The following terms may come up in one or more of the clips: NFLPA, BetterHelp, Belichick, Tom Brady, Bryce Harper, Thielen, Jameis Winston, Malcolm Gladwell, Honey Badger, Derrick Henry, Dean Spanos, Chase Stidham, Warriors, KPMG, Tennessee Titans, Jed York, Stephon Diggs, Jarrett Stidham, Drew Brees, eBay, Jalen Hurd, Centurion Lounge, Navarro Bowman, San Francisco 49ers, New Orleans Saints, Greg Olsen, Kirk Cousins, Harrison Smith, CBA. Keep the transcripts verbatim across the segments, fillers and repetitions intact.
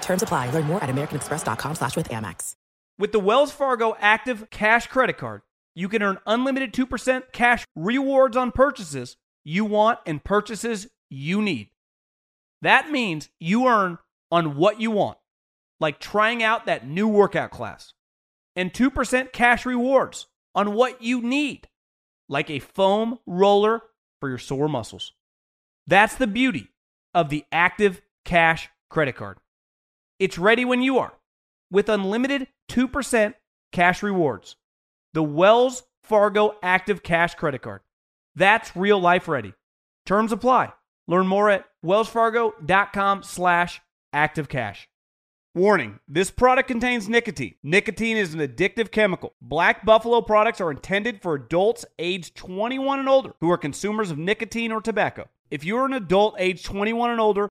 Terms apply. Learn more at americanexpress.com slash with Amex. With the Wells Fargo Active Cash Credit Card, you can earn unlimited two percent cash rewards on purchases you want and purchases you need. That means you earn on what you want, like trying out that new workout class, and two percent cash rewards on what you need, like a foam roller for your sore muscles. That's the beauty of the Active Cash Credit Card. It's ready when you are, with unlimited two percent cash rewards. The Wells Fargo Active Cash Credit Card. That's real life ready. Terms apply. Learn more at wellsfargo.com slash active cash. Warning, this product contains nicotine. Nicotine is an addictive chemical. Black Buffalo products are intended for adults age twenty-one and older who are consumers of nicotine or tobacco. If you're an adult age twenty-one and older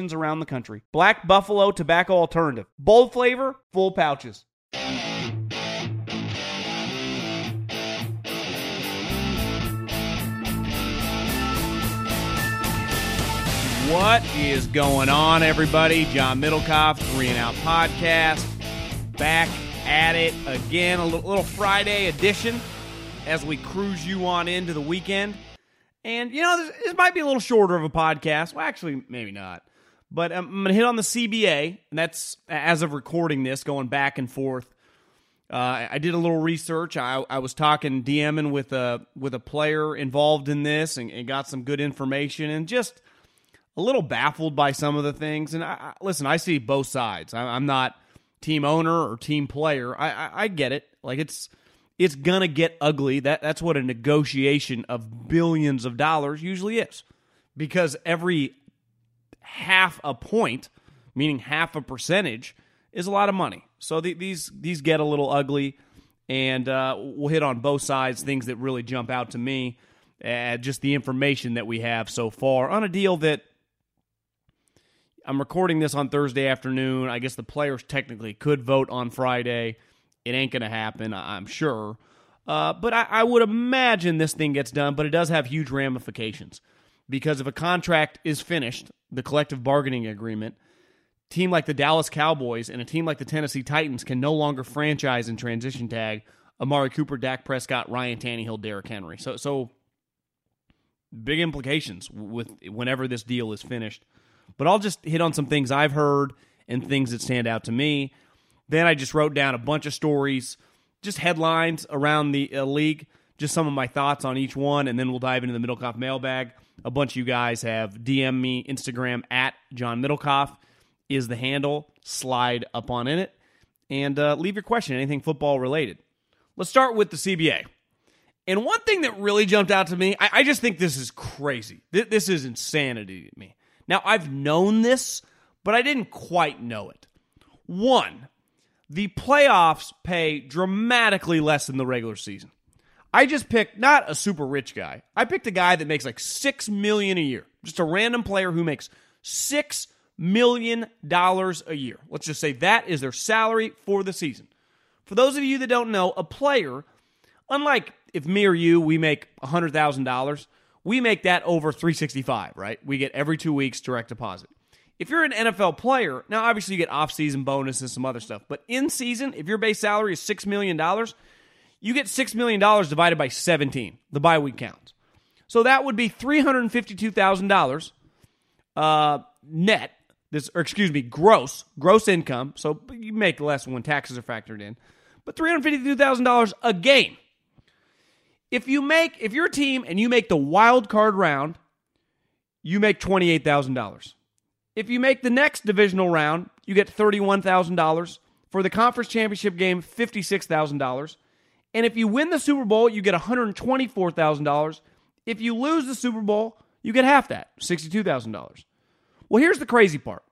around the country. Black Buffalo Tobacco Alternative. Bold flavor, full pouches. What is going on, everybody? John Middlekauff, Three and Out Podcast. Back at it again. A little, little Friday edition as we cruise you on into the weekend. And, you know, this, this might be a little shorter of a podcast. Well, actually, maybe not. But um, I'm going to hit on the C B A, and that's, as of recording this, going back and forth. Uh, I did a little research. I, I was talking, DMing with a, with a player involved in this, and, and got some good information, and just a little baffled by some of the things. And, I, I, listen, I see both sides. I, I'm not team owner or team player. I, I, I get it. Like, it's... It's going to get ugly. That, that's what a negotiation of billions of dollars usually is. Because every half a point, meaning half a percentage, is a lot of money. So the, these these get a little ugly. And uh, we'll hit on both sides, things that really jump out to me. Uh, just the information that we have so far on a deal that I'm recording this on Thursday afternoon. I guess the players technically could vote on Friday. It ain't going to happen, I'm sure. Uh, but I, I would imagine this thing gets done, but it does have huge ramifications. Because if a contract is finished, the collective bargaining agreement, a team like the Dallas Cowboys and a team like the Tennessee Titans can no longer franchise and transition tag Amari Cooper, Dak Prescott, Ryan Tannehill, Derrick Henry. So, so big implications with whenever this deal is finished. But I'll just hit on some things I've heard and things that stand out to me. Then I just wrote down a bunch of stories, just headlines around the uh, league, just some of my thoughts on each one, and then we'll dive into the Middlekauff mailbag. A bunch of you guys have D M'd me. Instagram at John Middlekauff is the handle. Slide up on in it, and uh, leave your question, anything football-related. Let's start with the C B A. And one thing that really jumped out to me, I, I just think this is crazy. Th- this is insanity to me. Now, I've known this, but I didn't quite know it. One, the playoffs pay dramatically less than the regular season. I just picked not a super rich guy. I picked a guy that makes like six million dollars a year. Just a random player who makes six million dollars a year. Let's just say that is their salary for the season. For those of you that don't know, a player, unlike if me or you, we make one hundred thousand dollars, we make that over three sixty-five, right? We get every two weeks direct deposit. If you're an N F L player, now obviously you get off-season bonus and some other stuff, but in season, if your base salary is six million dollars, you get six million dollars divided by seventeen. The bye week counts. So that would be three hundred fifty-two thousand dollars uh, net, this, or excuse me, gross, gross income. So you make less when taxes are factored in, but three hundred fifty-two thousand dollars a game. If you make, if you're a team and you make the wild card round, you make twenty-eight thousand dollars. If you make the next divisional round, you get thirty-one thousand dollars. For the conference championship game, fifty-six thousand dollars. And if you win the Super Bowl, you get one hundred twenty-four thousand dollars. If you lose the Super Bowl, you get half that, sixty-two thousand dollars. Well, here's the crazy part.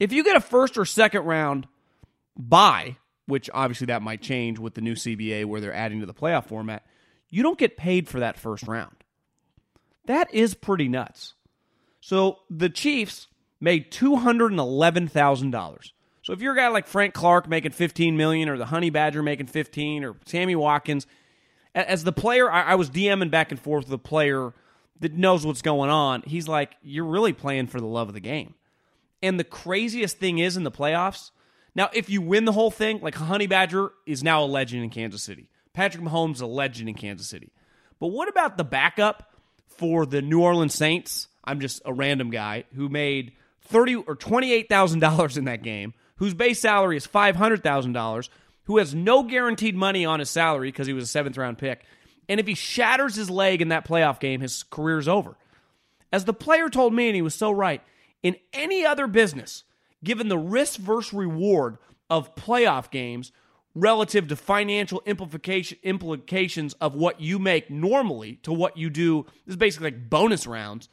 If you get a first or second round bye, which obviously that might change with the new C B A where they're adding to the playoff format, you don't get paid for that first round. That is pretty nuts. So the Chiefs made two hundred eleven thousand dollars. So if you're a guy like Frank Clark making fifteen million dollars or the Honey Badger making fifteen or Sammy Watkins, as the player, I was DMing back and forth with a player that knows what's going on. He's like, you're really playing for the love of the game. And the craziest thing is in the playoffs, now if you win the whole thing, like Honey Badger is now a legend in Kansas City. Patrick Mahomes is a legend in Kansas City. But what about the backup for the New Orleans Saints? I'm just a random guy who made thirty or twenty-eight thousand dollars in that game, whose base salary is five hundred thousand dollars, who has no guaranteed money on his salary because he was a seventh-round pick, and if he shatters his leg in that playoff game, his career's over. As the player told me, and he was so right, in any other business, given the risk versus reward of playoff games relative to financial implication, implications of what you make normally to what you do, this is basically like bonus rounds,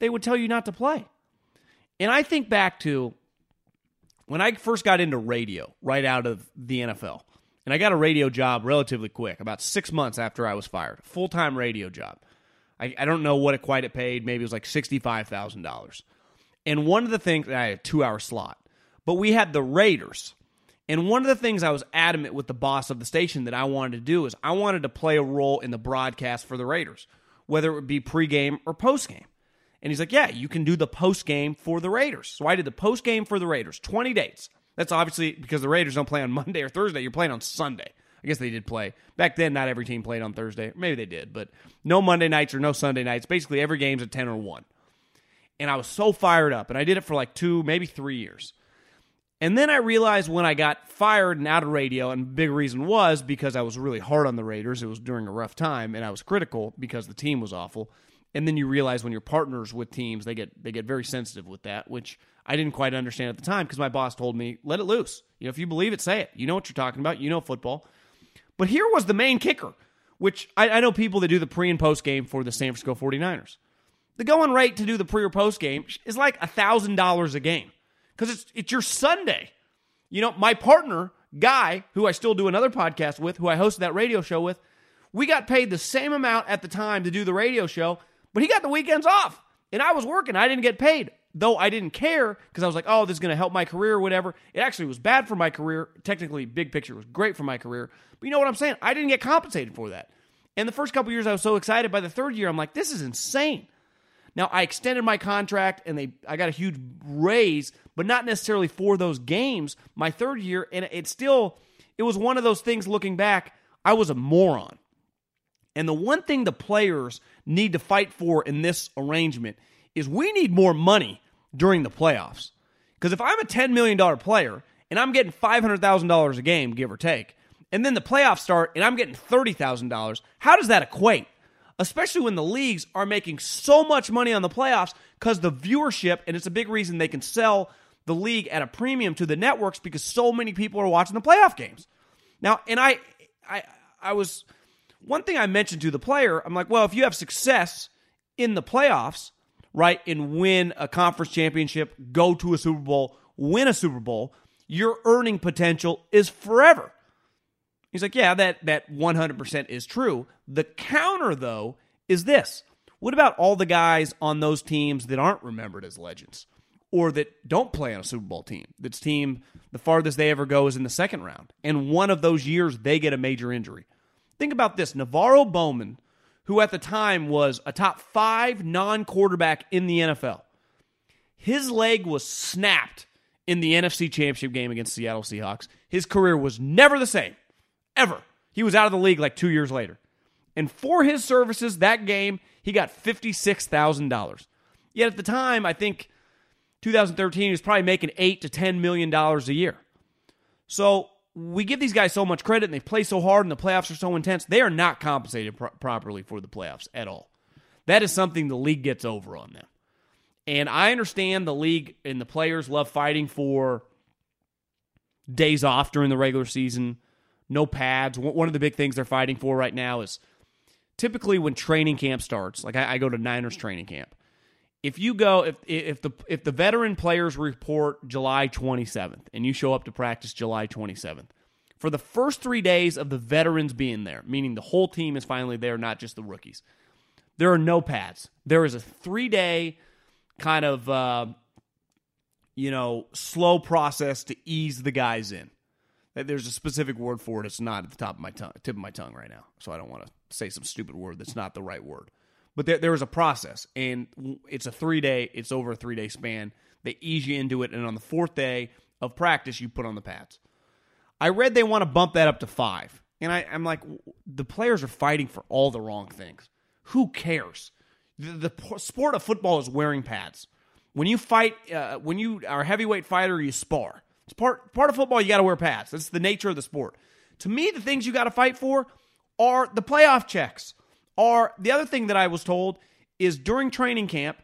they would tell you not to play. And I think back to when I first got into radio right out of the N F L, and I got a radio job relatively quick, about six months after I was fired, full-time radio job. I, I don't know what it quite it paid. Maybe it was like sixty-five thousand dollars. And one of the things, I had a two-hour slot, but we had the Raiders. And one of the things I was adamant with the boss of the station that I wanted to do is I wanted to play a role in the broadcast for the Raiders, whether it would be pregame or postgame. And he's like, yeah, you can do the post-game for the Raiders. So I did the post-game for the Raiders, twenty dates. That's obviously because the Raiders don't play on Monday or Thursday. You're playing on Sunday. I guess they did play. Back then, not every team played on Thursday. Maybe they did, but no Monday nights or no Sunday nights. Basically, every game's at ten or one. And I was so fired up, and I did it for like two, maybe three years. And then I realized when I got fired and out of radio, and big reason was because I was really hard on the Raiders. It was during a rough time, and I was critical because the team was awful. And then you realize when you're partners with teams, they get they get very sensitive with that, which I didn't quite understand at the time because my boss told me, let it loose. You know, if you believe it, say it. You know what you're talking about. You know football. But here was the main kicker, which I, I know people that do the pre and post game for the San Francisco forty-niners. The going rate to do the pre or post game is like one thousand dollars a game because it's, it's your Sunday. You know, my partner, Guy, who I still do another podcast with, who I hosted that radio show with, we got paid the same amount at the time to do the radio show, but he got the weekends off, and I was working. I didn't get paid, though I didn't care because I was like, oh, this is going to help my career or whatever. It actually was bad for my career. Technically, big picture was great for my career, but you know what I'm saying? I didn't get compensated for that. And the first couple years, I was so excited. By the third year, I'm like, this is insane. Now, I extended my contract, and they I got a huge raise, but not necessarily for those games my third year, and it still, it was one of those things looking back, I was a moron. And the one thing the players need to fight for in this arrangement is we need more money during the playoffs. Because if I'm a ten million dollars player and I'm getting five hundred thousand dollars a game, give or take, and then the playoffs start and I'm getting thirty thousand dollars, how does that equate? Especially when the leagues are making so much money on the playoffs because the viewership, and it's a big reason they can sell the league at a premium to the networks because so many people are watching the playoff games. Now, and I, I, I was... One thing I mentioned to the player, I'm like, well, if you have success in the playoffs, right, and win a conference championship, go to a Super Bowl, win a Super Bowl, your earning potential is forever. He's like, yeah, that, that one hundred percent is true. The counter, though, is this. What about all the guys on those teams that aren't remembered as legends? or that don't play on a Super Bowl team. This team, the farthest they ever go is in the second round. And one of those years, they get a major injury. Think about this. Navarro Bowman, who at the time was a top five non-quarterback in the N F L, his leg was snapped in the N F C Championship game against Seattle Seahawks. His career was never the same, ever. He was out of the league like two years later. And for his services that game, he got fifty-six thousand dollars. Yet at the time, I think two thousand thirteen, he was probably making eight to ten million dollars a year. So we give these guys so much credit, and they play so hard, and the playoffs are so intense. They are not compensated pro- properly for the playoffs at all. That is something the league gets over on them. And I understand the league and the players love fighting for days off during the regular season, no pads. One of the big things they're fighting for right now is typically when training camp starts, like I, I go to Niners training camp. If you go, if if the if the veteran players report July twenty-seventh and you show up to practice July twenty-seventh, for the first three days of the veterans being there, meaning the whole team is finally there, not just the rookies, there are no pads. There is a three-day kind of, uh, you know, slow process to ease the guys in. There's a specific word for it. It's not at the top of my tongue, tip of my tongue right now, so I don't want to say some stupid word that's not the right word. But there, there is a process, and it's a three-day, it's over a three-day span. They ease you into it, and on the fourth day of practice, you put on the pads. I read they want to bump that up to five, and I, I'm like, the players are fighting for all the wrong things. Who cares? The, the sport of football is wearing pads. When you fight, uh, when you are a heavyweight fighter, you spar. It's part, part of football, you got to wear pads. That's the nature of the sport. To me, the things you got to fight for are the playoff checks. Are the other thing that I was told is during training camp,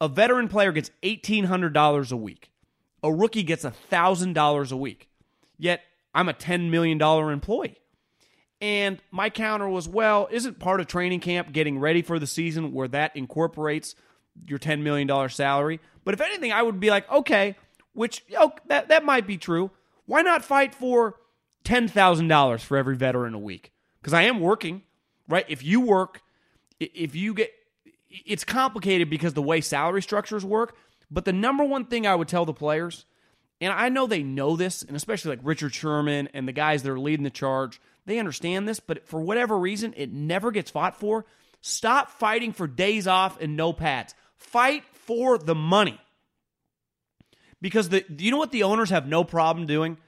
a veteran player gets eighteen hundred dollars a week. A rookie gets one thousand dollars a week. Yet, I'm a ten million dollars employee. And my counter was, well, isn't part of training camp getting ready for the season where that incorporates your ten million dollars salary? But if anything, I would be like, okay, which oh, that, that might be true. Why not fight for ten thousand dollars for every veteran a week? Because I am working. Right? If you work, if you get, it's complicated because the way salary structures work, but the number one thing I would tell the players, and I know they know this, and especially like Richard Sherman and the guys that are leading the charge, they understand this, but for whatever reason, it never gets fought for. Stop fighting for days off and no pads. Fight for the money. Because the you know what the owners have no problem doing?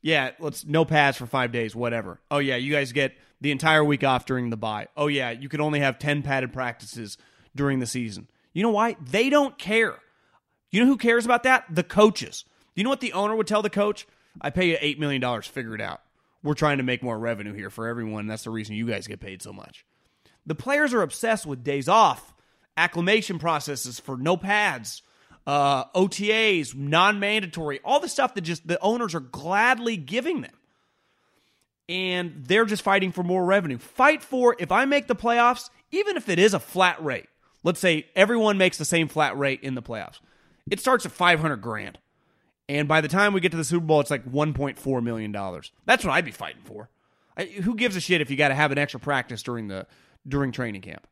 Yeah, let's no pads for five days, whatever. Oh, yeah, you guys get the entire week off during the bye. Oh, yeah, you can only have ten padded practices during the season. You know why? They don't care. You know who cares about that? The coaches. You know what the owner would tell the coach? I pay you eight million dollars. Figure it out. We're trying to make more revenue here for everyone. That's the reason you guys get paid so much. The players are obsessed with days off, acclimation processes for no pads, Uh, O T As, non-mandatory, all the stuff that just the owners are gladly giving them. And they're just fighting for more revenue. Fight for, if I make the playoffs, even if it is a flat rate, let's say everyone makes the same flat rate in the playoffs. It starts at five hundred grand. And by the time we get to the Super Bowl, it's like one point four million dollars. That's what I'd be fighting for. I, who gives a shit if you got to have an extra practice during the during training camp?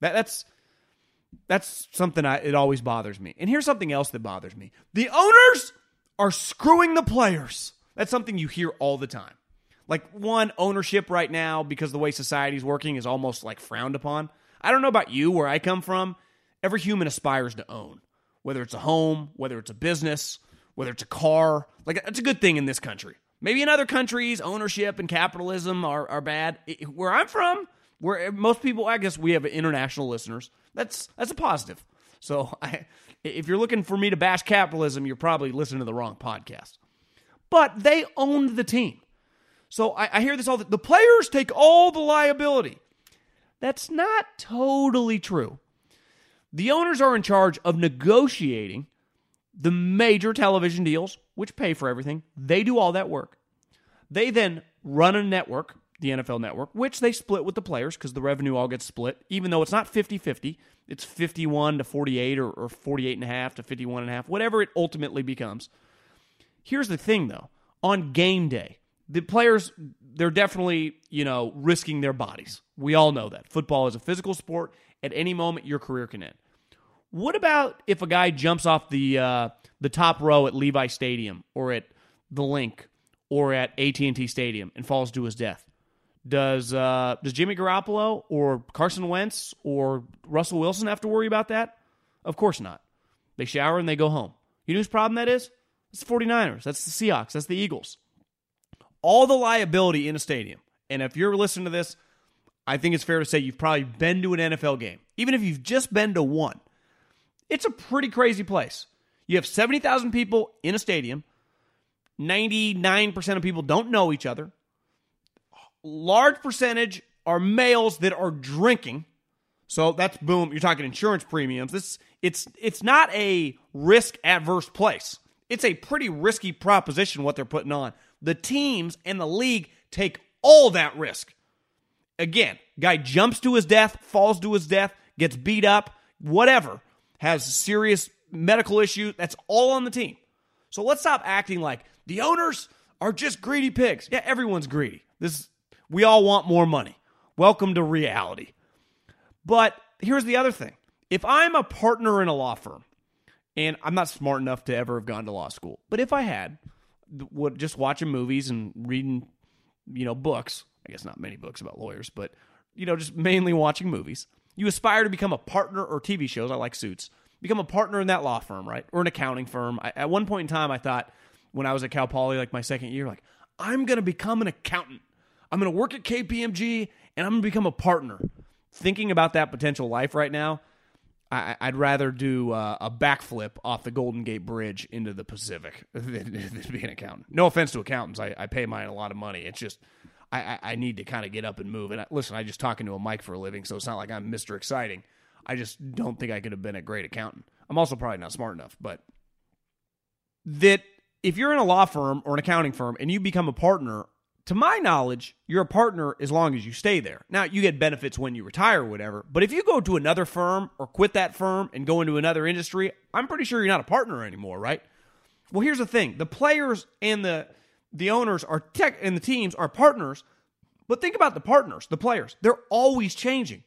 That, that's... That's something I, it always bothers me. And here's something else that bothers me. The owners are screwing the players. That's something you hear all the time. Like, one, ownership right now, because the way society's working, is almost like frowned upon. I don't know about you, where I come from, every human aspires to own. Whether it's a home, whether it's a business, whether it's a car. Like, it's a good thing in this country. Maybe in other countries, ownership and capitalism are, are bad. Where I'm from, where most people, I guess we have international listeners, That's that's a positive. So I, if you're looking for me to bash capitalism, you're probably listening to the wrong podcast. But they owned the team. So I, I hear this all. The, the players take all the liability. That's not totally true. The owners are in charge of negotiating the major television deals, which pay for everything. They do all that work. They then run a network, the N F L Network, which they split with the players because the revenue all gets split, even though it's not fifty-fifty. It's fifty-one to forty-eight or, or forty-eight and a half to fifty-one and a half, whatever it ultimately becomes. Here's the thing, though. On game day, the players, they're definitely, you know, risking their bodies. We all know that. Football is a physical sport. At any moment, your career can end. What about if a guy jumps off the uh, the top row at Levi Stadium or at the Link or at A T and T Stadium and falls to his death? Does uh, does Jimmy Garoppolo or Carson Wentz or Russell Wilson have to worry about that? Of course not. They shower and they go home. You know whose problem that is? It's the forty-niners. That's the Seahawks. That's the Eagles. All the liability in a stadium. And if you're listening to this, I think it's fair to say you've probably been to an N F L game. Even if you've just been to one. It's a pretty crazy place. You have seventy thousand people in a stadium. ninety-nine percent of people don't know each other. Large percentage are males that are drinking. So that's boom. You're talking insurance premiums. This it's it's not a risk-averse place. It's a pretty risky proposition what they're putting on. The teams and the league take all that risk. Again, guy jumps to his death, falls to his death, gets beat up, whatever, has serious medical issues. That's all on the team. So let's stop acting like the owners are just greedy pigs. Yeah, everyone's greedy. This we all want more money. Welcome to reality. But here's the other thing. If I'm a partner in a law firm, and I'm not smart enough to ever have gone to law school, but if I had, would just watching movies and reading, you know, books, I guess not many books about lawyers, but, you know, just mainly watching movies, you aspire to become a partner or T V shows. I like Suits. Become a partner in that law firm, right? Or an accounting firm. I, at one point in time, I thought when I was at Cal Poly, like my second year, like, I'm going to become an accountant. I'm going to work at K P M G, and I'm going to become a partner. Thinking about that potential life right now, I, I'd rather do uh, a backflip off the Golden Gate Bridge into the Pacific than, than be an accountant. No offense to accountants. I, I pay mine a lot of money. It's just I, I, I need to kind of get up and move. And I, listen, I just talk into a mic for a living, so it's not like I'm Mister Exciting. I just don't think I could have been a great accountant. I'm also probably not smart enough. But that if you're in a law firm or an accounting firm and you become a partner, to my knowledge, you're a partner as long as you stay there. Now, you get benefits when you retire or whatever, but if you go to another firm or quit that firm and go into another industry, I'm pretty sure you're not a partner anymore, right? Well, here's the thing. The players and the the owners are tech and the teams are partners, but think about the partners, the players. They're always changing.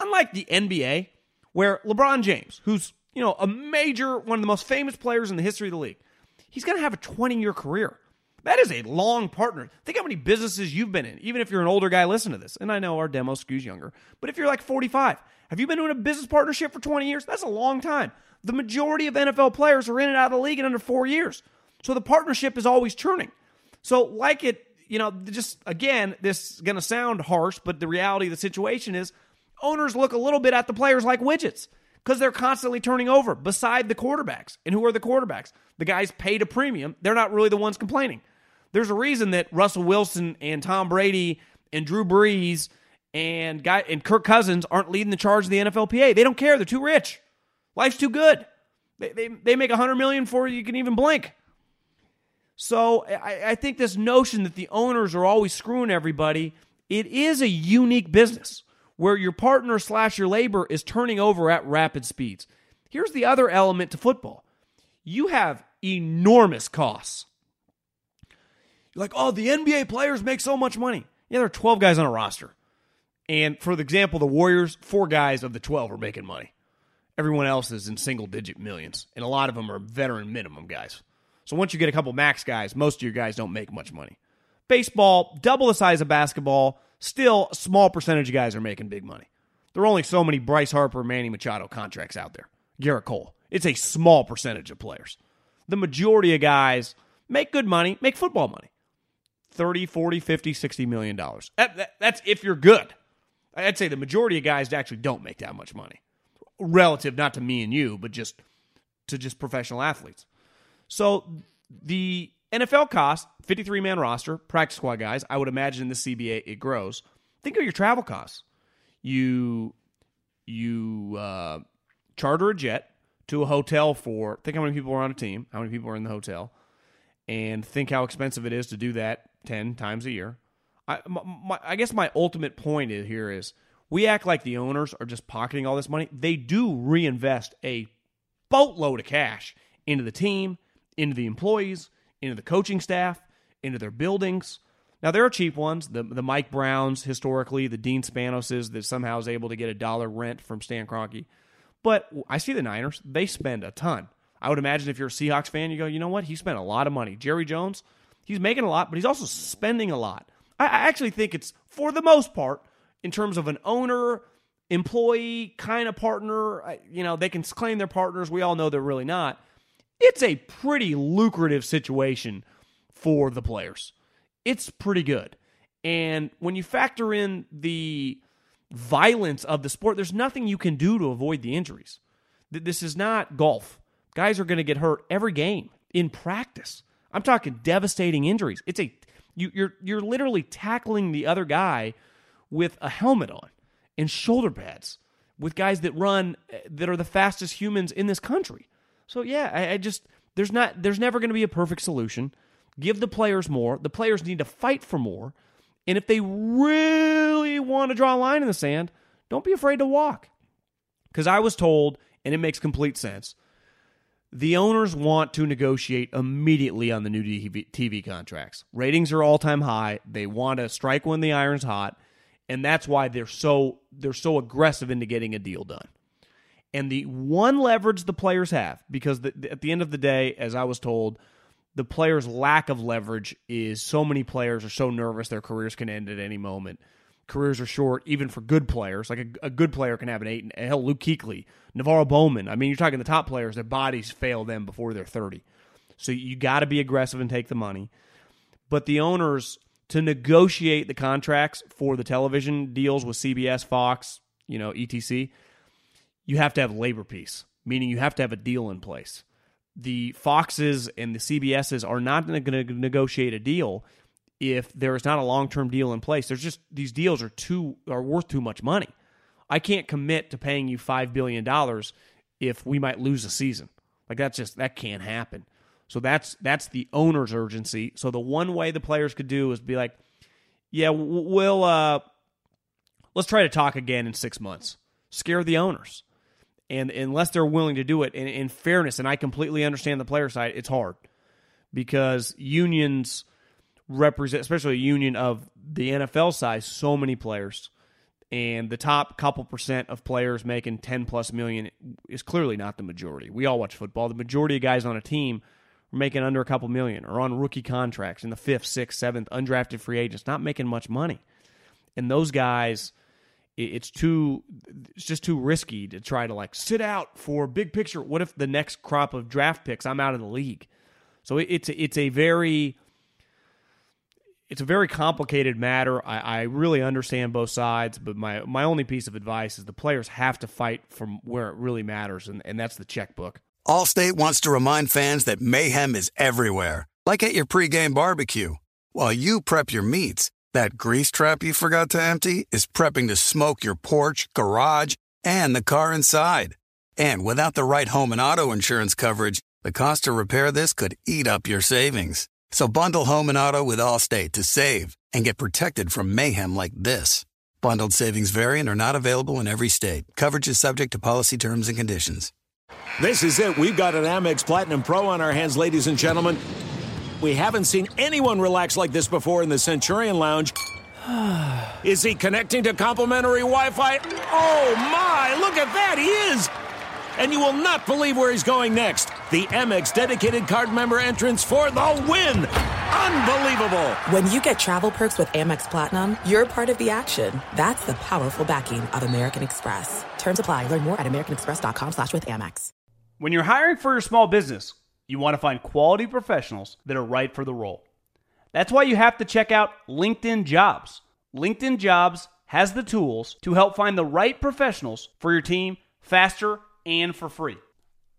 Unlike the N B A, where LeBron James, who's, you know, a major, one of the most famous players in the history of the league, he's going to have a twenty-year career. That is a long partner. Think how many businesses you've been in, even if you're an older guy listening to this. And I know our demo skews younger. But if you're like forty-five, have you been in a business partnership for twenty years? That's a long time. The majority of N F L players are in and out of the league in under four years. So the partnership is always churning. So like it, you know, just, again, this is going to sound harsh, but the reality of the situation is owners look a little bit at the players like widgets because they're constantly turning over beside the quarterbacks. And who are the quarterbacks? The guys paid a premium. They're not really the ones complaining. There's a reason that Russell Wilson and Tom Brady and Drew Brees and guy and Kirk Cousins aren't leading the charge of the N F L P A. They don't care. They're too rich. Life's too good. They they, they make one hundred million dollars before you can even blink. So I, I think this notion that the owners are always screwing everybody, it is a unique business where your partner slash your labor is turning over at rapid speeds. Here's the other element to football. You have enormous costs. You're like, oh, the N B A players make so much money. Yeah, there are twelve guys on a roster. And for the example, the Warriors, four guys of the twelve are making money. Everyone else is in single-digit millions, and a lot of them are veteran minimum guys. So once you get a couple max guys, most of your guys don't make much money. Baseball, double the size of basketball, still a small percentage of guys are making big money. There are only so many Bryce Harper, Manny Machado contracts out there. Garrett Cole. It's a small percentage of players. The majority of guys make good money, make football money. thirty, forty, fifty, sixty million dollars. That, that, that's if you're good. I'd say the majority of guys actually don't make that much money. Relative, not to me and you, but just to just professional athletes. So the N F L cost, fifty-three man roster, practice squad guys, I would imagine in the C B A it grows. Think of your travel costs. You, you uh, charter a jet to a hotel for, think how many people are on a team, how many people are in the hotel, and think how expensive it is to do that ten times a year. I, my, my, I guess my ultimate point here is we act like the owners are just pocketing all this money. They do reinvest a boatload of cash into the team, into the employees, into the coaching staff, into their buildings. Now, there are cheap ones, the, the Mike Browns historically, the Dean Spanoses that somehow is able to get a dollar rent from Stan Kroenke. But I see the Niners. They spend a ton. I would imagine if you're a Seahawks fan, you go, you know what? He spent a lot of money. Jerry Jones, he's making a lot, but he's also spending a lot. I actually think it's, for the most part, in terms of an owner, employee, kind of partner, you know, they can claim they're partners. We all know they're really not. It's a pretty lucrative situation for the players. It's pretty good. And when you factor in the violence of the sport, there's nothing you can do to avoid the injuries. This is not golf. Guys are going to get hurt every game in practice. I'm talking devastating injuries. It's a you, you're you're literally tackling the other guy with a helmet on and shoulder pads with guys that run that are the fastest humans in this country. So yeah, I, I just there's not there's never going to be a perfect solution. Give the players more. The players need to fight for more. And if they really want to draw a line in the sand, don't be afraid to walk. Because I was told, and it makes complete sense, the owners want to negotiate immediately on the new T V contracts. Ratings are all-time high. They want to strike when the iron's hot, and that's why they're so they're so aggressive into getting a deal done. And the one leverage the players have, because the, at the end of the day, as I was told, the players' lack of leverage is so many players are so nervous their careers can end at any moment. Careers are short, even for good players. Like a, a good player can have an eight. And hell, Luke Kuechly, Navarro Bowman. I mean, you're talking the top players. Their bodies fail them before they're thirty. So you got to be aggressive and take the money. But the owners, to negotiate the contracts for the television deals with C B S, Fox, you know, et cetera, you have to have labor peace, meaning you have to have a deal in place. The Foxes and the C B Ses are not going to negotiate a deal if there is not a long-term deal in place. There's just these deals are too are worth too much money. I can't commit to paying you five billion dollars if we might lose a season. Like that's just that can't happen. So that's that's the owner's urgency. So the one way the players could do is be like, yeah, we'll uh, let's try to talk again in six months. Scare the owners, and unless they're willing to do it, in, in fairness, and I completely understand the player side, it's hard because unions represent, especially a union of the N F L size, so many players, and the top couple percent of players making ten plus million is clearly not the majority. We all watch football. The majority of guys on a team are making under a couple million or on rookie contracts in the fifth, sixth, seventh, undrafted free agents, not making much money. And those guys, it's too, it's just too risky to try to like sit out for big picture. What if the next crop of draft picks, I'm out of the league? So it's, it's a very, It's a very complicated matter. I, I really understand both sides, but my, my only piece of advice is the players have to fight from where it really matters, and, and that's the checkbook. Allstate wants to remind fans that mayhem is everywhere, like at your pregame barbecue. While you prep your meats, that grease trap you forgot to empty is prepping to smoke your porch, garage, and the car inside. And without the right home and auto insurance coverage, the cost to repair this could eat up your savings. So bundle home and auto with Allstate to save and get protected from mayhem like this. Bundled savings variant are not available in every state. Coverage is subject to policy terms and conditions. This is it. We've got an Amex Platinum Pro on our hands, ladies and gentlemen. We haven't seen anyone relax like this before in the Centurion Lounge. Is he connecting to complimentary Wi-Fi? Oh, my. Look at that. He is. And you will not believe where he's going next. The Amex dedicated card member entrance for the win. Unbelievable. When you get travel perks with Amex Platinum, you're part of the action. That's the powerful backing of American Express. Terms apply. Learn more at americanexpress.com slash with Amex. When you're hiring for your small business, you want to find quality professionals that are right for the role. That's why you have to check out LinkedIn Jobs. LinkedIn Jobs has the tools to help find the right professionals for your team faster and for free.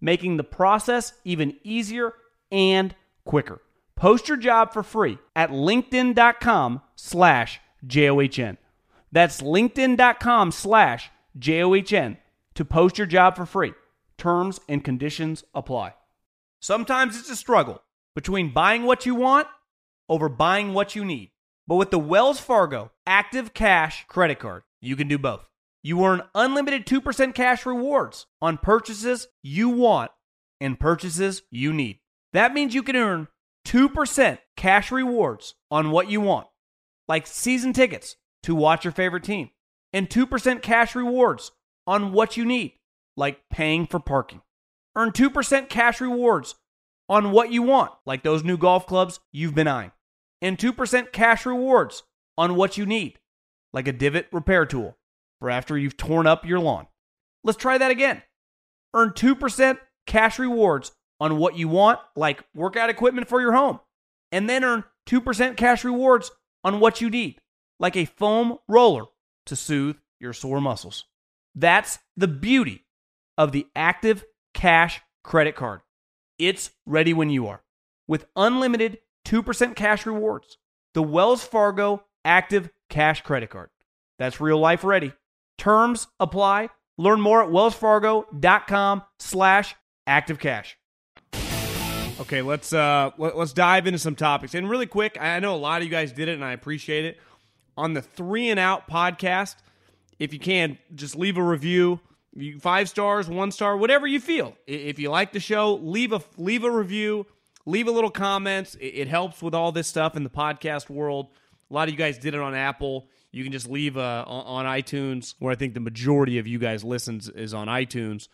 making the process even easier and quicker. Post your job for free at linkedin.com slash J-O-H-N. That's linkedin.com slash J-O-H-N to post your job for free. Terms and conditions apply. Sometimes it's a struggle between buying what you want over buying what you need. But with the Wells Fargo Active Cash credit card, you can do both. You earn unlimited two percent cash rewards on purchases you want and purchases you need. That means you can earn two percent cash rewards on what you want, like season tickets to watch your favorite team, and two percent cash rewards on what you need, like paying for parking. Earn two percent cash rewards on what you want, like those new golf clubs you've been eyeing, and two percent cash rewards on what you need, like a divot repair tool for after you've torn up your lawn. Let's try that again. Earn two percent cash rewards on what you want, like workout equipment for your home, and then earn two percent cash rewards on what you need, like a foam roller to soothe your sore muscles. That's the beauty of the Active Cash credit card. It's ready when you are. With unlimited two percent cash rewards, the Wells Fargo Active Cash credit card. That's real life ready. Terms apply. Learn more at wellsfargo.com slash active cash. Okay, let's uh, let's dive into some topics. And really quick, I know a lot of you guys did it, and I appreciate it. On the Three and Out podcast, if you can, just leave a review. Five stars, one star, whatever you feel. If you like the show, leave a leave a review, leave a little comments. It helps with all this stuff in the podcast world. A lot of you guys did it on Apple. You can just leave uh, on iTunes, where I think the majority of you guys listens is on iTunes.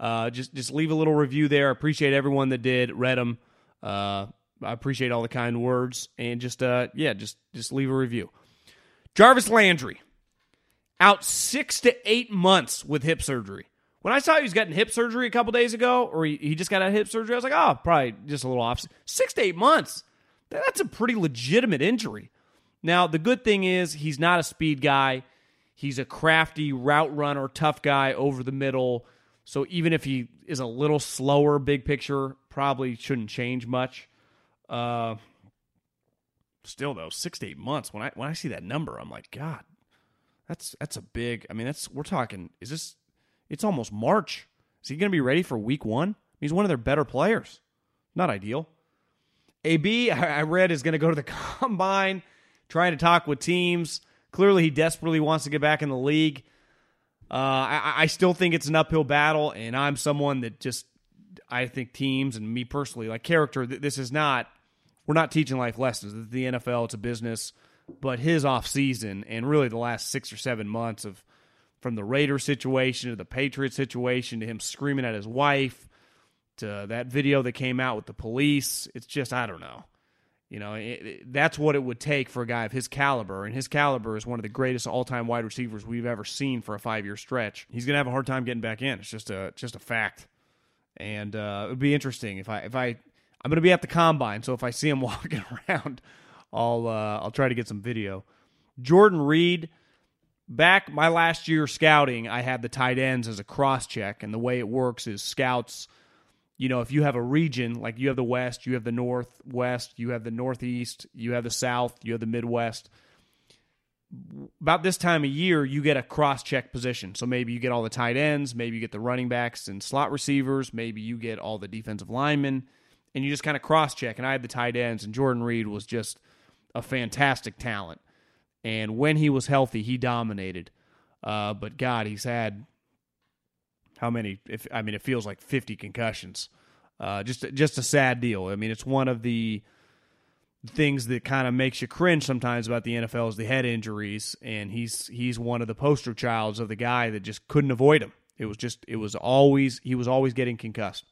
Uh, just just leave a little review there. I appreciate everyone that did, read them. Uh, I appreciate all the kind words. And just, uh, yeah, just, just leave a review. Jarvis Landry, out six to eight months with hip surgery. When I saw he was getting hip surgery a couple days ago, or he, he just got out of hip surgery, I was like, oh, probably just a little off. Six to eight months. That's a pretty legitimate injury. Now, the good thing is he's not a speed guy. He's a crafty route runner, tough guy over the middle. So even if he is a little slower, big picture, probably shouldn't change much. Uh, still, though, six to eight months. When I when I see that number, I'm like, God, that's that's a big. I mean, that's we're talking. Is this? It's almost March. Is he going to be ready for Week One? He's one of their better players. Not ideal. A B, I read, is going to go to the combine, trying to talk with teams. Clearly, he desperately wants to get back in the league. Uh, I, I still think it's an uphill battle, and I'm someone that just, I think teams and me personally, like character, this is not, we're not teaching life lessons. It's the N F L, it's a business. But his offseason and really the last six or seven months of, from the Raiders situation to the Patriots situation to him screaming at his wife to that video that came out with the police, it's just, I don't know. You know, it, it, that's what it would take for a guy of his caliber, and his caliber is one of the greatest all-time wide receivers we've ever seen for a five-year stretch. He's going to have a hard time getting back in. It's just a just a fact, and uh, it would be interesting if I if I I'm going to be at the combine, so if I see him walking around, I'll uh, I'll try to get some video. Jordan Reed, back my last year scouting, I had the tight ends as a cross check, and the way it works is scouts. You know, if you have a region, like you have the West, you have the Northwest, you have the Northeast, you have the South, you have the Midwest. About this time of year, you get a cross-check position. So maybe you get all the tight ends, maybe you get the running backs and slot receivers, maybe you get all the defensive linemen, and you just kind of cross-check. And I had the tight ends, and Jordan Reed was just a fantastic talent. And when he was healthy, he dominated. Uh, but, God, he's had... How many? If I mean, it feels like fifty concussions. Uh, just, just a sad deal. I mean, it's one of the things that kind of makes you cringe sometimes about the N F L is the head injuries, and he's he's one of the poster childs of the guy that just couldn't avoid him. It was just, it was always he was always getting concussed.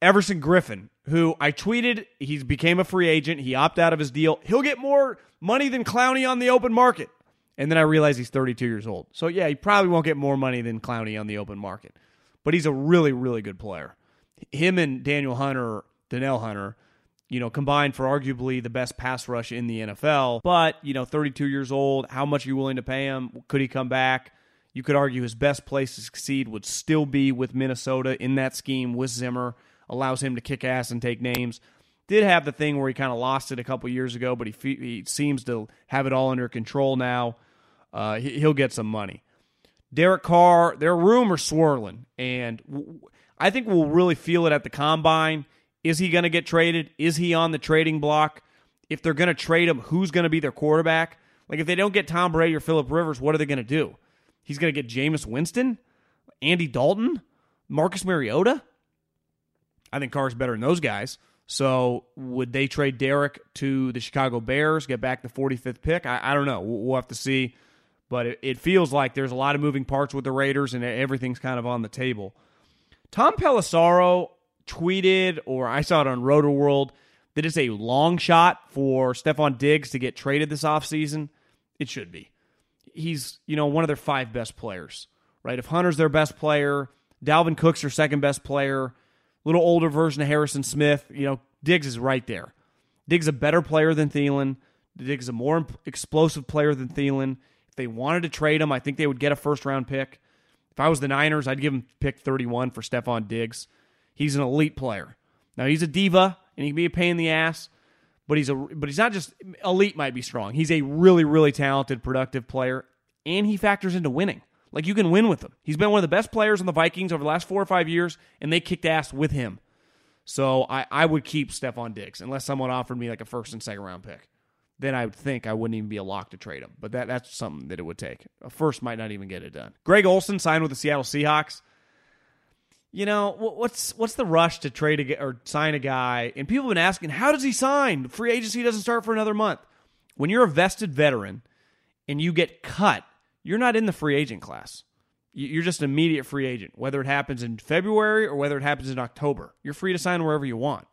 Everson Griffin, who I tweeted, he became a free agent. He opted out of his deal. He'll get more money than Clowney on the open market. And then I realized he's thirty-two years old. So, yeah, he probably won't get more money than Clowney on the open market. But he's a really, really good player. Him and Daniel Hunter, Danielle Hunter, you know, combined for arguably the best pass rush in the N F L. But, you know, thirty-two years old, how much are you willing to pay him? Could he come back? You could argue his best place to succeed would still be with Minnesota in that scheme with Zimmer. Allows him to kick ass and take names. Did have the thing where he kind of lost it a couple years ago, but he, he seems to have it all under control now. Uh, he'll get some money. Derek Carr, there are rumors swirling, and w- I think we'll really feel it at the Combine. Is he going to get traded? Is he on the trading block? If they're going to trade him, who's going to be their quarterback? Like, if they don't get Tom Brady or Phillip Rivers, what are they going to do? He's going to get Jameis Winston, Andy Dalton, Marcus Mariota? I think Carr's better than those guys. So would they trade Derek to the Chicago Bears, get back the forty-fifth pick? I, I don't know. We'll have to see. But it, it feels like there's a lot of moving parts with the Raiders, and everything's kind of on the table. Tom Pelissaro tweeted, or I saw it on RotoWorld, that it's a long shot for Stephon Diggs to get traded this offseason. It should be. He's, you know, one of their five best players, right? If Hunter's their best player, Dalvin Cook's their second best player, little older version of Harrison Smith, you know, Diggs is right there. Diggs is a better player than Thielen. Diggs is a more explosive player than Thielen. If they wanted to trade him, I think they would get a first-round pick. If I was the Niners, I'd give him pick thirty-one for Stephon Diggs. He's an elite player. Now, he's a diva, and he can be a pain in the ass, but he's a but he's not just elite might be strong. He's a really, really talented, productive player, and he factors into winning. Like, you can win with him. He's been one of the best players on the Vikings over the last four or five years, and they kicked ass with him. So I, I would keep Stephon Diggs, unless someone offered me like a first and second round pick. Then I would think I wouldn't even be a lock to trade him. But that that's something that it would take. A first might not even get it done. Greg Olsen signed with the Seattle Seahawks. You know, what's what's the rush to trade a, or sign a guy? And people have been asking, how does he sign? Free agency doesn't start for another month. When you're a vested veteran and you get cut, you're not in the free agent class. You're just an immediate free agent, whether it happens in February or whether it happens in October. You're free to sign wherever you want.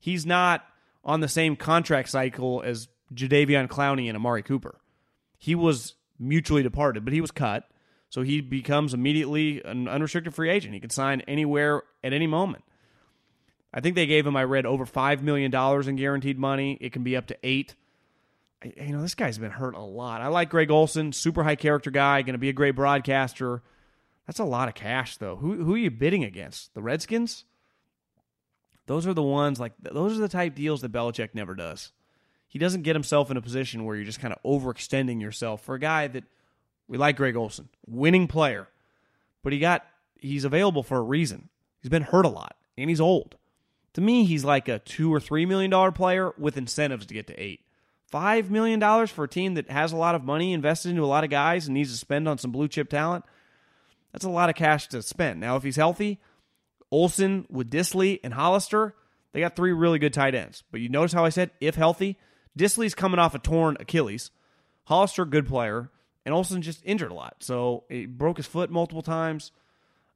He's not on the same contract cycle as Jadavion Clowney and Amari Cooper. He was mutually departed, but he was cut. So he becomes immediately an unrestricted free agent. He can sign anywhere at any moment. I think they gave him, I read, over five million dollars in guaranteed money. It can be up to eight. I, you know, this guy's been hurt a lot. I like Greg Olsen, super high character guy, going to be a great broadcaster. That's a lot of cash, though. Who, who are you bidding against? The Redskins? Those are the ones, like, those are the type deals that Belichick never does. He doesn't get himself in a position where you're just kind of overextending yourself for a guy that... We like Greg Olsen, winning player, but he got he's available for a reason. He's been hurt a lot, and he's old. To me, he's like a two or three million dollar player with incentives to get to eight. Five million dollars for a team that has a lot of money invested into a lot of guys and needs to spend on some blue chip talent. That's a lot of cash to spend. Now, if he's healthy, Olsen with Disley and Hollister, they got three really good tight ends. But you notice how I said if healthy, Disley's coming off a torn Achilles. Hollister, good player. And Olsen just injured a lot. So he broke his foot multiple times.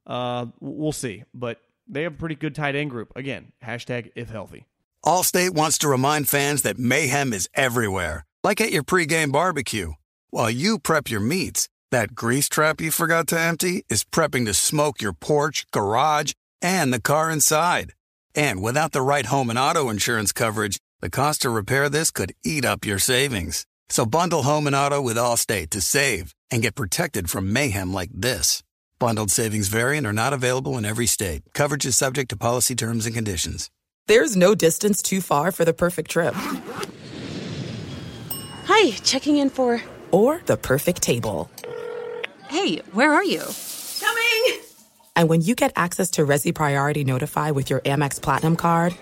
Uh, we'll see. But they have a pretty good tight end group. Again, hashtag if healthy. Allstate wants to remind fans that mayhem is everywhere. Like at your pregame barbecue. While you prep your meats, that grease trap you forgot to empty is prepping to smoke your porch, garage, and the car inside. And without the right home and auto insurance coverage, the cost to repair this could eat up your savings. So bundle home and auto with Allstate to save and get protected from mayhem like this. Bundled savings vary and are not available in every state. Coverage is subject to policy terms and conditions. There's no distance too far for the perfect trip. Hi, checking in for... Or the perfect table. Hey, where are you? Coming! And when you get access to Resi Priority Notify with your Amex Platinum card...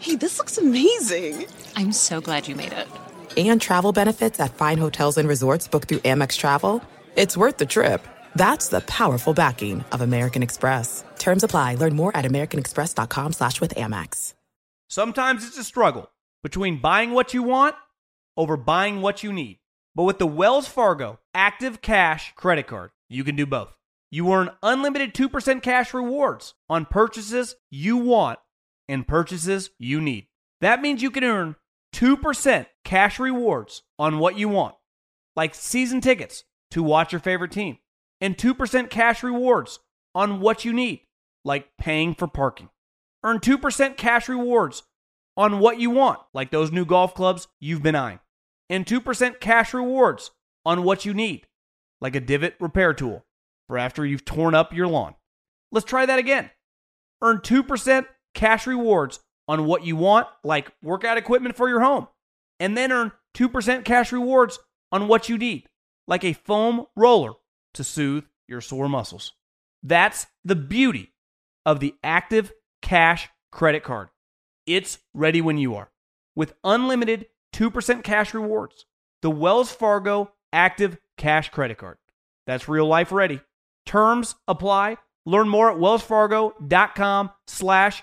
Hey, this looks amazing. I'm so glad you made it. And travel benefits at fine hotels and resorts booked through Amex Travel, it's worth the trip. That's the powerful backing of American Express. Terms apply. Learn more at americanexpress.com slash with Amex. Sometimes it's a struggle between buying what you want over buying what you need. But with the Wells Fargo Active Cash credit card, you can do both. You earn unlimited two percent cash rewards on purchases you want and purchases you need. That means you can earn two percent cash rewards on what you want, like season tickets to watch your favorite team, and two percent cash rewards on what you need, like paying for parking. Earn two percent cash rewards on what you want, like those new golf clubs you've been eyeing, and two percent cash rewards on what you need, like a divot repair tool for after you've torn up your lawn. Let's try that again. Earn two percent cash rewards on what you want, like workout equipment for your home, and then earn two percent cash rewards on what you need, like a foam roller to soothe your sore muscles. That's the beauty of the Active Cash credit card. It's ready when you are. With unlimited two percent cash rewards, the Wells Fargo Active Cash credit card. That's real life ready. Terms apply. Learn more at wellsfargo.com slash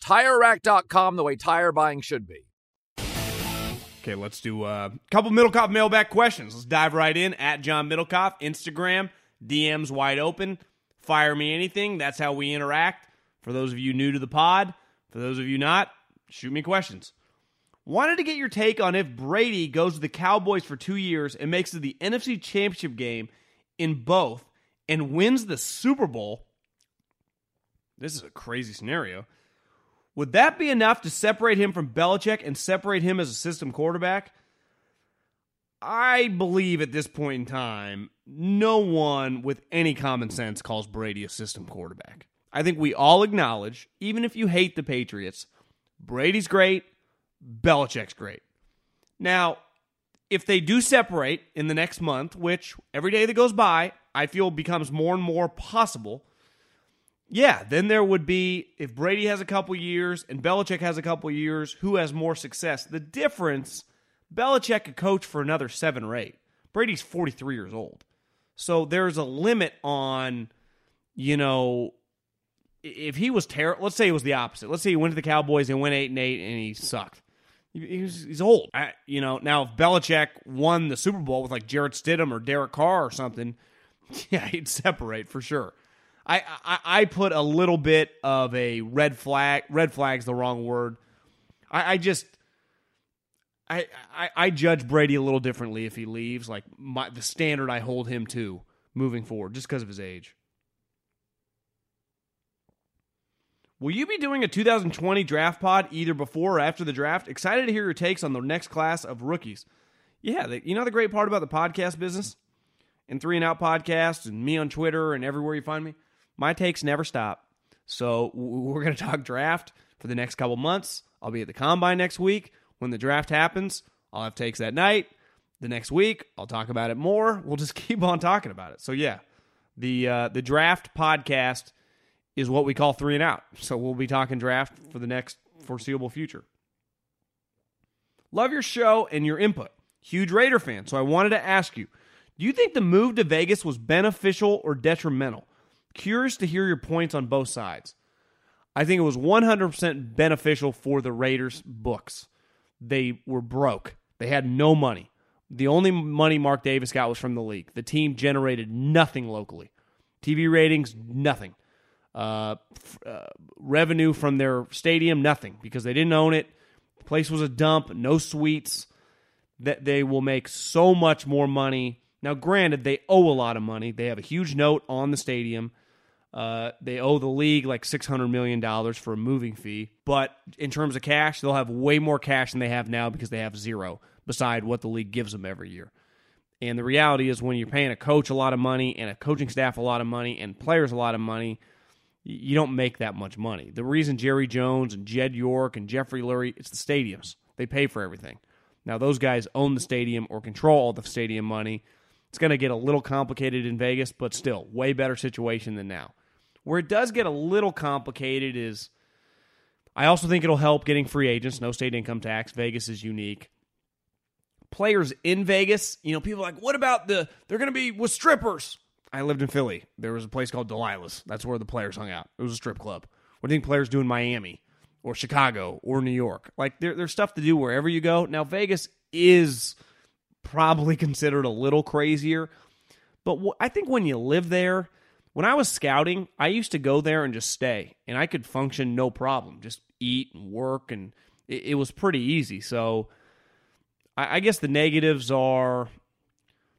Tire Rack dot com, the way tire buying should be. Okay, let's do a couple Middlekauff mailbag questions. Let's dive right in. At John Middlekauff, Instagram, D Ms wide open. Fire me anything. That's how we interact. For those of you new to the pod, for those of you not, shoot me questions. Wanted to get your take on if Brady goes to the Cowboys for two years and makes it the N F C Championship game in both and wins the Super Bowl. This is a crazy scenario. Would that be enough to separate him from Belichick and separate him as a system quarterback? I believe at this point in time, no one with any common sense calls Brady a system quarterback. I think we all acknowledge, even if you hate the Patriots, Brady's great, Belichick's great. Now, if they do separate in the next month, which every day that goes by, I feel becomes more and more possible, yeah, then there would be, if Brady has a couple years and Belichick has a couple years, who has more success? The difference, Belichick could coach for another seven or eight. Brady's forty-three years old. So there's a limit on, you know, if he was terrible, let's say it was the opposite. Let's say he went to the Cowboys and went eight and eight and he sucked. He was, he's old. I, you know, now if Belichick won the Super Bowl with like Jarrett Stidham or Derek Carr or something, yeah, he'd separate for sure. I, I, I put a little bit of a red flag. Red flag's the wrong word. I, I just, I, I I judge Brady a little differently if he leaves. Like my, the standard I hold him to moving forward, just because of his age. Will you be doing a two thousand twenty draft pod either before or after the draft? Excited to hear your takes on the next class of rookies. Yeah, the, you know the great part about the podcast business? And Three and Out Podcast and me on Twitter and everywhere you find me? My takes never stop. So we're going to talk draft for the next couple months. I'll be at the Combine next week. When the draft happens, I'll have takes that night. The next week, I'll talk about it more. We'll just keep on talking about it. So yeah, the uh, the draft podcast is what we call Three and Out. So we'll be talking draft for the next foreseeable future. Love your show and your input. Huge Raider fan, so I wanted to ask you, do you think the move to Vegas was beneficial or detrimental? Curious to hear your points on both sides. I think it was one hundred percent beneficial for the Raiders' books. They were broke. They had no money. The only money Mark Davis got was from the league. The team generated nothing locally. T V ratings, nothing. Uh, f- uh, revenue from their stadium, nothing, because they didn't own it. The place was a dump, no suites. That they will make so much more money. Now, granted, they owe a lot of money. They have a huge note on the stadium. Uh, they owe the league like six hundred million dollars for a moving fee. But in terms of cash, they'll have way more cash than they have now because they have zero, beside what the league gives them every year. And the reality is when you're paying a coach a lot of money and a coaching staff a lot of money and players a lot of money, you don't make that much money. The reason Jerry Jones and Jed York and Jeffrey Lurie, it's the stadiums. They pay for everything. Now, those guys own the stadium or control all the stadium money. It's going to get a little complicated in Vegas, but still, way better situation than now. Where it does get a little complicated is, I also think it'll help getting free agents, no state income tax. Vegas is unique. Players in Vegas, you know, people are like, what about the, they're going to be with strippers. I lived in Philly. There was a place called Delilah's. That's where the players hung out. It was a strip club. What do you think players do in Miami or Chicago or New York? Like, there, there's stuff to do wherever you go. Now, Vegas is probably considered a little crazier, but wh- I think when you live there, when I was scouting, I used to go there and just stay, and I could function no problem. Just eat and work, and it, it was pretty easy. So I, I guess the negatives are,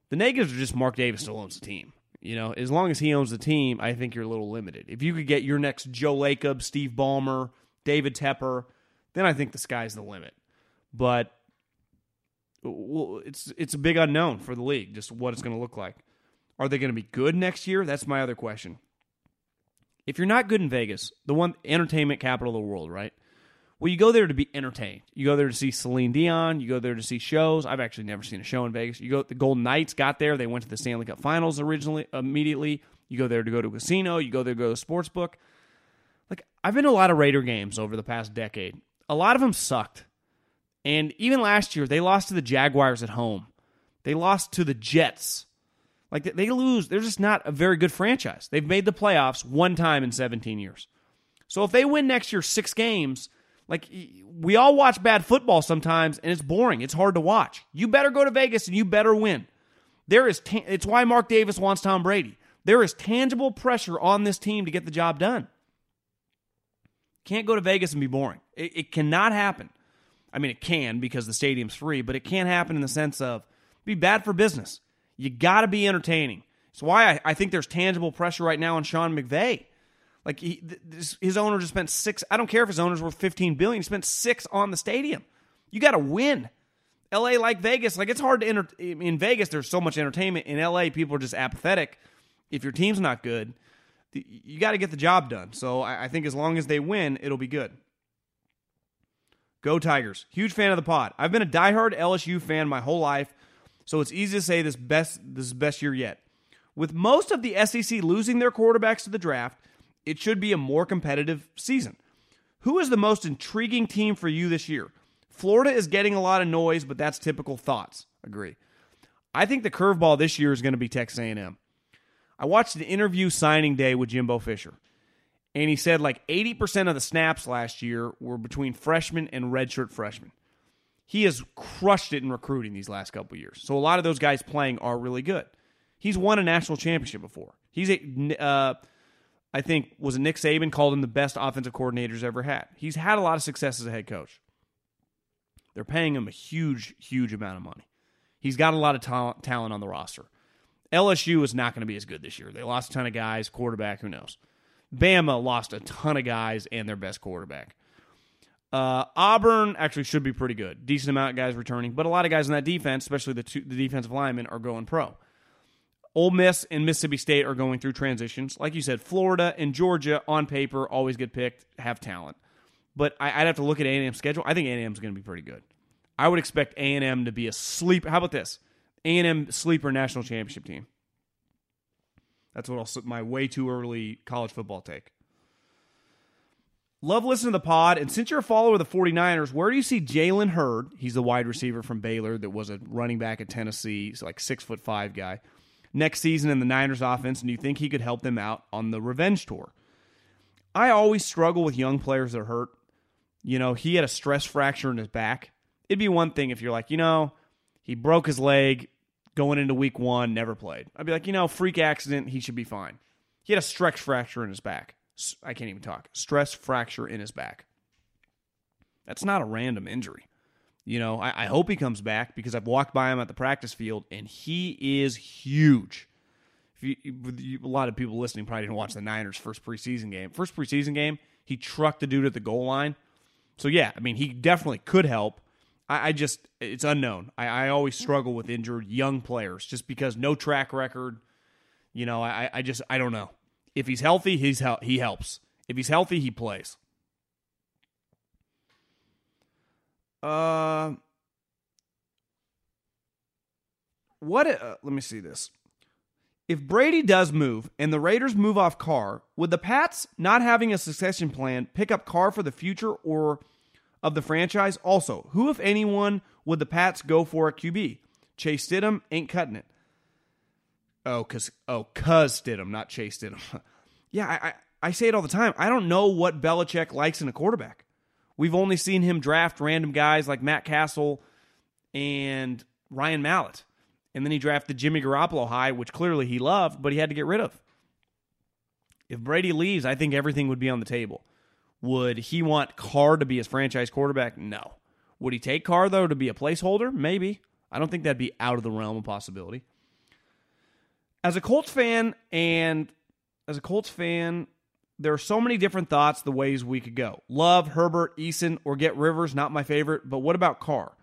the negatives are just Mark Davis still owns the team. You know, as long as he owns the team, I think you're a little limited. If you could get your next Joe Lacob, Steve Ballmer, David Tepper, then I think the sky's the limit. But well, it's it's a big unknown for the league, just what it's going to look like. Are they going to be good next year? That's my other question. If you're not good in Vegas, the one entertainment capital of the world, right? Well, you go there to be entertained. You go there to see Celine Dion. You go there to see shows. I've actually never seen a show in Vegas. You go, the Golden Knights got there. They went to the Stanley Cup Finals originally, immediately. You go there to go to a casino. You go there to go to a sports book. Like, I've been to a lot of Raider games over the past decade. A lot of them sucked. And even last year, they lost to the Jaguars at home. They lost to the Jets. Like, they lose. They're just not a very good franchise. They've made the playoffs one time in seventeen years. So if they win next year six games... Like, we all watch bad football sometimes, and it's boring. It's hard to watch. You better go to Vegas, and you better win. There is ta- it's why Mark Davis wants Tom Brady. There is tangible pressure on this team to get the job done. Can't go to Vegas and be boring. It, it cannot happen. I mean, it can because the stadium's free, but it can't happen in the sense of be bad for business. You got to be entertaining. It's why I, I think there's tangible pressure right now on Sean McVay. Like, he, this, his owner just spent six. I don't care if his owner's worth fifteen billion dollars. He spent six on the stadium. You got to win. L A, like Vegas, like, it's hard to enter. In Vegas, there's so much entertainment. In L A, people are just apathetic. If your team's not good, you got to get the job done. So I, I think as long as they win, it'll be good. Go Tigers. Huge fan of the pod. I've been a diehard L S U fan my whole life, so it's easy to say this best this is best year yet. With most of the S E C losing their quarterbacks to the draft, it should be a more competitive season. Who is the most intriguing team for you this year? Florida is getting a lot of noise, but that's typical thoughts. Agree. I think the curveball this year is going to be Texas A and M. I watched the interview signing day with Jimbo Fisher, and he said like eighty percent of the snaps last year were between freshmen and redshirt freshmen. He has crushed it in recruiting these last couple years, so a lot of those guys playing are really good. He's won a national championship before. He's a... Uh, I think, was it Nick Saban called him the best offensive coordinator's ever had. He's had a lot of success as a head coach. They're paying him a huge, huge amount of money. He's got a lot of ta- talent on the roster. L S U is not going to be as good this year. They lost a ton of guys, quarterback, who knows. Bama lost a ton of guys and their best quarterback. Uh, Auburn actually should be pretty good. Decent amount of guys returning, but a lot of guys in that defense, especially the, two, the defensive linemen, are going pro. Ole Miss and Mississippi State are going through transitions. Like you said, Florida and Georgia, on paper, always get picked, have talent. But I'd have to look at A and M's schedule. I think A and M's going to be pretty good. I would expect A and M to be a sleeper. How about this? A and M sleeper national championship team. That's what I'll slip my way too early college football take. Love listening to the pod. And since you're a follower of the forty-niners, where do you see Jalen Hurd? He's the wide receiver from Baylor that was a running back at Tennessee. He's like six foot five guy. Next season in the Niners offense, and you think he could help them out on the revenge tour. I always struggle with young players that are hurt. You know, he had a stress fracture in his back. It'd be one thing if you're like, you know, he broke his leg going into week one, never played. I'd be like, you know, freak accident, he should be fine. He had a stress fracture in his back. I can't even talk. Stress fracture in his back. That's not a random injury. You know, I, I hope he comes back because I've walked by him at the practice field, and he is huge. If you, you, a lot of people listening probably didn't watch the Niners' first preseason game. First preseason game, he trucked the dude at the goal line. So, yeah, I mean, he definitely could help. I, I just, it's unknown. I, I always struggle with injured young players just because no track record. You know, I, I just, I don't know. If he's healthy, he's he helps. If he's healthy, he plays. Uh, what? Uh, let me see this. If Brady does move and the Raiders move off Carr, would the Pats, not having a succession plan, pick up Carr for the future or of the franchise? Also, who, if anyone, would the Pats go for at Q B? Chase Stidham ain't cutting it. Oh, cause oh, cause Stidham, not Chase Stidham. Yeah, I, I I say it all the time. I don't know what Belichick likes in a quarterback. We've only seen him draft random guys like Matt Castle and Ryan Mallett, and then he drafted Jimmy Garoppolo high, which clearly he loved, but he had to get rid of. If Brady leaves, I think everything would be on the table. Would he want Carr to be his franchise quarterback? No. Would he take Carr, though, to be a placeholder? Maybe. I don't think that'd be out of the realm of possibility. As a Colts fan, and as a Colts fan, there are so many different thoughts, the ways we could go. Love, Herbert, Eason, or get Rivers, not my favorite, but what about Carr?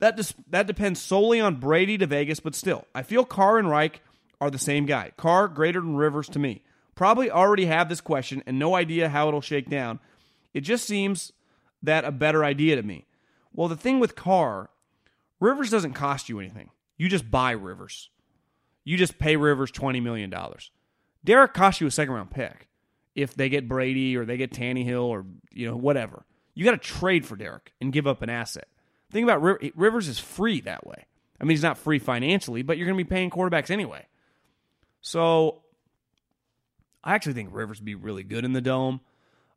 That dis- that depends solely on Brady to Vegas, but still, I feel Carr and Reich are the same guy. Carr greater than Rivers to me. Probably already have this question and no idea how it'll shake down. It just seems that a better idea to me. Well, the thing with Carr, Rivers doesn't cost you anything. You just buy Rivers. You just pay Rivers twenty million dollars. Derek costs you a second-round pick if they get Brady or they get Tannehill or, you know, whatever. You got to trade for Derek and give up an asset. Think about Rivers. Rivers is free that way. I mean, he's not free financially, but you're going to be paying quarterbacks anyway. So I actually think Rivers would be really good in the Dome.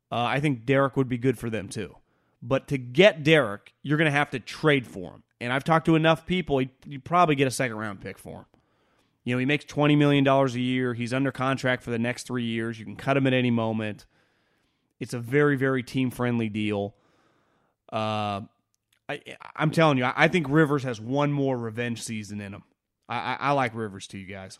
Uh, I think Derek would be good for them too. But to get Derek, you're going to have to trade for him. And I've talked to enough people, you'd probably get a second-round pick for him. You know, he makes twenty million dollars a year. He's under contract for the next three years. You can cut him at any moment. It's a very, very team-friendly deal. Uh, I, I'm telling you, I think Rivers has one more revenge season in him. I, I, I like Rivers too, you guys.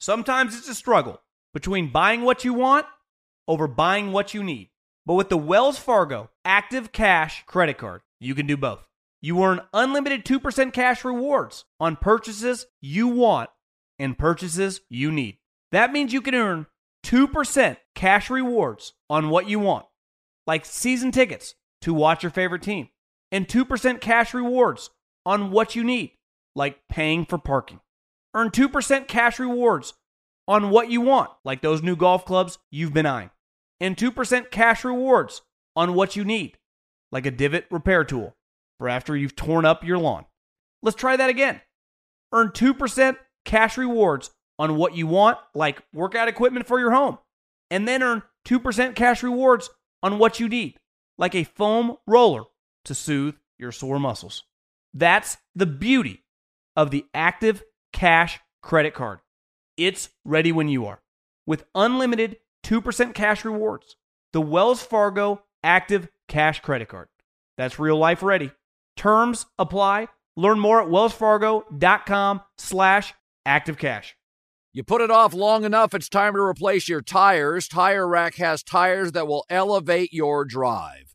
Sometimes it's a struggle between buying what you want over buying what you need. But with the Wells Fargo Active Cash credit card, you can do both. You earn unlimited two percent cash rewards on purchases you want and purchases you need. That means you can earn two percent cash rewards on what you want, like season tickets to watch your favorite team, and two percent cash rewards on what you need, like paying for parking. Earn two percent cash rewards on what you want, like those new golf clubs you've been eyeing, and two percent cash rewards on what you need, like a divot repair tool for after you've torn up your lawn. Let's try that again. Earn two percent cash rewards on what you want, like workout equipment for your home, and then earn two percent cash rewards on what you need, like a foam roller to soothe your sore muscles. That's the beauty of the Active Cash credit card. It's ready when you are. With unlimited two percent cash rewards, the Wells Fargo Active Cash credit card. That's real life ready. Terms apply. Learn more at wellsfargo.com slash active cash. You put it off long enough, it's time to replace your tires. Tire Rack has tires that will elevate your drive.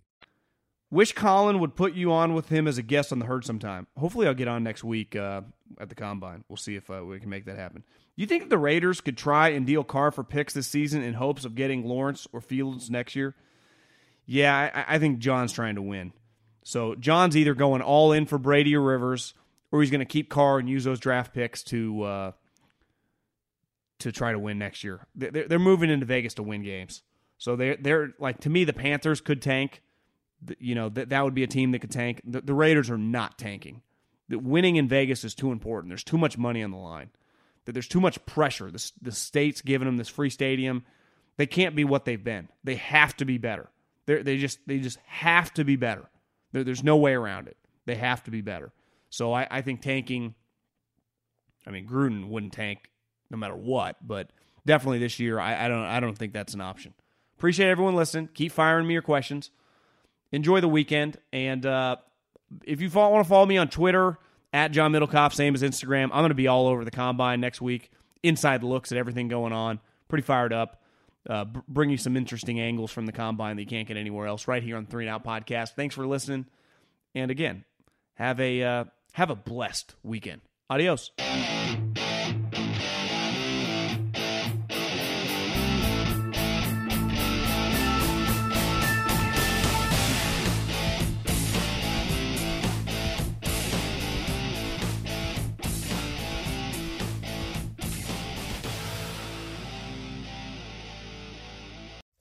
Wish Colin would put you on with him as a guest on The Herd sometime. Hopefully I'll get on next week uh, at the Combine. We'll see if uh, we can make that happen. Do you think the Raiders could try and deal Carr for picks this season in hopes of getting Lawrence or Fields next year? Yeah, I, I think John's trying to win. So John's either going all in for Brady or Rivers, or he's going to keep Carr and use those draft picks to uh, to try to win next year. They're, they're moving into Vegas to win games. So they're, they're like, to me, the Panthers could tank. You know, that that would be a team that could tank. The, the Raiders are not tanking. The winning in Vegas is too important. There's too much money on the line. That there's too much pressure. The, the state's giving them this free stadium. They can't be what they've been. They have to be better. They're, they just they just have to be better. There, there's no way around it. They have to be better. So I, I think tanking, I mean, Gruden wouldn't tank no matter what, but definitely this year, I, I don't I don't think that's an option. Appreciate everyone listening. Keep firing me your questions. Enjoy the weekend, and uh, if you follow, want to follow me on Twitter, at John Middlekauff, same as Instagram. I'm going to be all over the Combine next week, inside looks at everything going on, pretty fired up, uh, b- bring you some interesting angles from the Combine that you can't get anywhere else, right here on Three and Out Podcast. Thanks for listening, and again, have a uh, have a blessed weekend. Adios.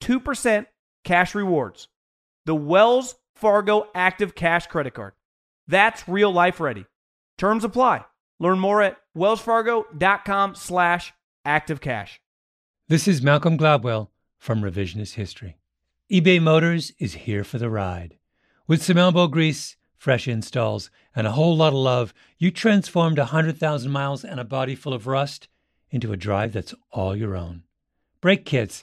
two percent cash rewards. The Wells Fargo Active Cash Credit Card. That's real life ready. Terms apply. Learn more at wellsfargo.com slash active cash. This is Malcolm Gladwell from Revisionist History. eBay Motors is here for the ride. With some elbow grease, fresh installs, and a whole lot of love, you transformed one hundred thousand miles and a body full of rust into a drive that's all your own. Brake kits,